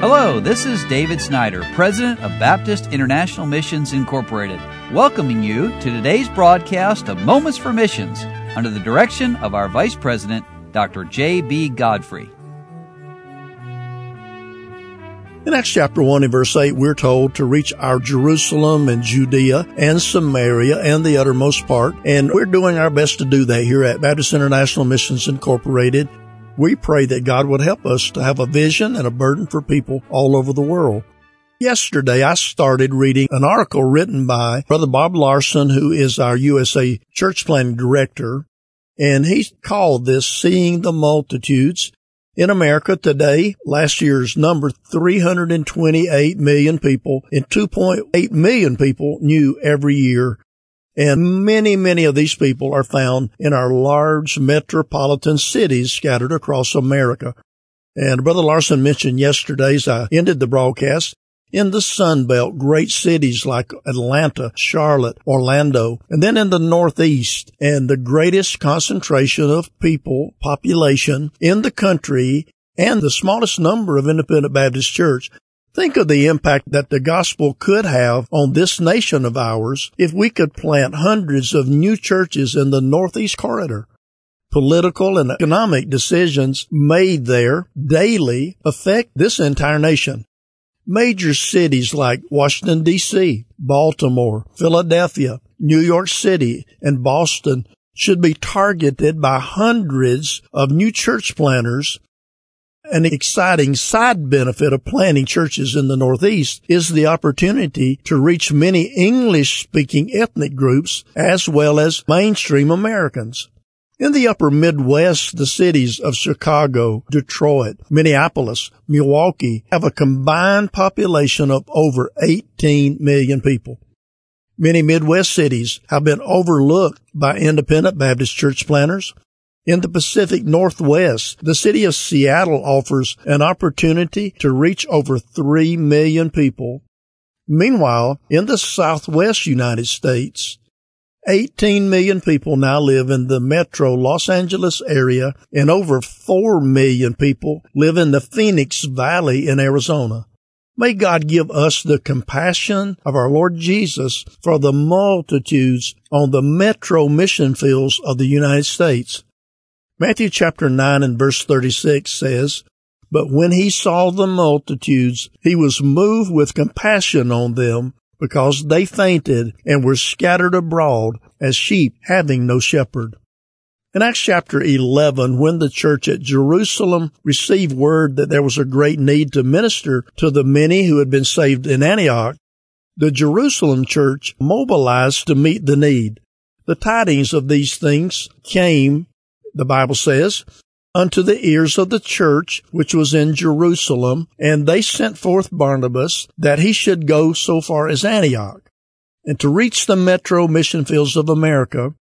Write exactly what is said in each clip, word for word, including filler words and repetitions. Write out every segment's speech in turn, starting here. Hello, this is David Snyder, President of Baptist International Missions, Incorporated, welcoming you to today's broadcast of Moments for Missions under the direction of our Vice President, Doctor J B. Godfrey. In Acts chapter one and verse eight, we're told to reach our Jerusalem and Judea and Samaria and the uttermost part, and we're doing our best to do that here at Baptist International Missions, Incorporated. We pray that God would help us to have a vision and a burden for people all over the world. Yesterday, I started reading an article written by Brother Bob Larson, who is our U S A Church Planting Director, and he called this Seeing the Multitudes. In America today, last year's number, three hundred twenty-eight million people, and two point eight million people new every year. And many, many of these people are found in our large metropolitan cities scattered across America. And Brother Larson mentioned yesterday, as I ended the broadcast, in the Sun Belt, great cities like Atlanta, Charlotte, Orlando, and then in the Northeast, and the greatest concentration of people, population in the country, and the smallest number of independent Baptist church. Think of the impact that the gospel could have on this nation of ours if we could plant hundreds of new churches in the Northeast Corridor. Political and economic decisions made there daily affect this entire nation. Major cities like Washington, D C, Baltimore, Philadelphia, New York City, and Boston should be targeted by hundreds of new church planters. An exciting side benefit of planting churches in the Northeast is the opportunity to reach many English-speaking ethnic groups as well as mainstream Americans. In the upper Midwest, the cities of Chicago, Detroit, Minneapolis, Milwaukee have a combined population of over eighteen million people. Many Midwest cities have been overlooked by independent Baptist church planters. In the Pacific Northwest, the city of Seattle offers an opportunity to reach over three million people. Meanwhile, in the Southwest United States, eighteen million people now live in the metro Los Angeles area, and over four million people live in the Phoenix Valley in Arizona. May God give us the compassion of our Lord Jesus for the multitudes on the metro mission fields of the United States. Matthew chapter nine and verse thirty-six says, "But when he saw the multitudes, he was moved with compassion on them, because they fainted and were scattered abroad as sheep having no shepherd." In Acts chapter eleven, when the church at Jerusalem received word that there was a great need to minister to the many who had been saved in Antioch, the Jerusalem church mobilized to meet the need. The tidings of these things came, the Bible says, unto the ears of the church which was in Jerusalem, and they sent forth Barnabas that he should go so far as Antioch. And to reach the metro mission fields of America,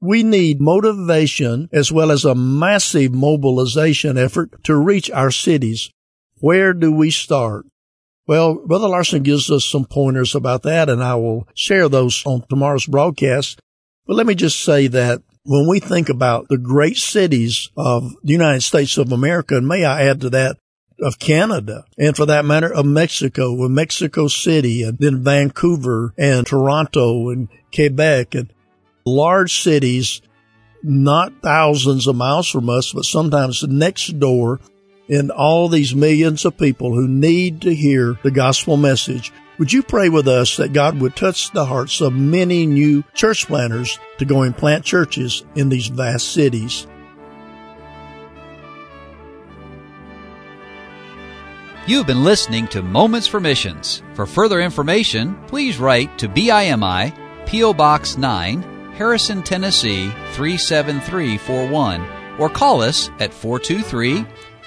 we need motivation as well as a massive mobilization effort to reach our cities. Where do we start? Well, Brother Larson gives us some pointers about that, and I will share those on tomorrow's broadcast. But let me just say that when we think about the great cities of the United States of America, and may I add to that, of Canada, and for that matter, of Mexico, with Mexico City, and then Vancouver, and Toronto, and Quebec, and large cities, not thousands of miles from us, but sometimes next door, and all these millions of people who need to hear the gospel message. Would you pray with us that God would touch the hearts of many new church planters to go and plant churches in these vast cities? You've been listening to Moments for Missions. For further information, please write to B I M I, P O. Box nine, Harrison, Tennessee three seven three four one, or call us at four two three,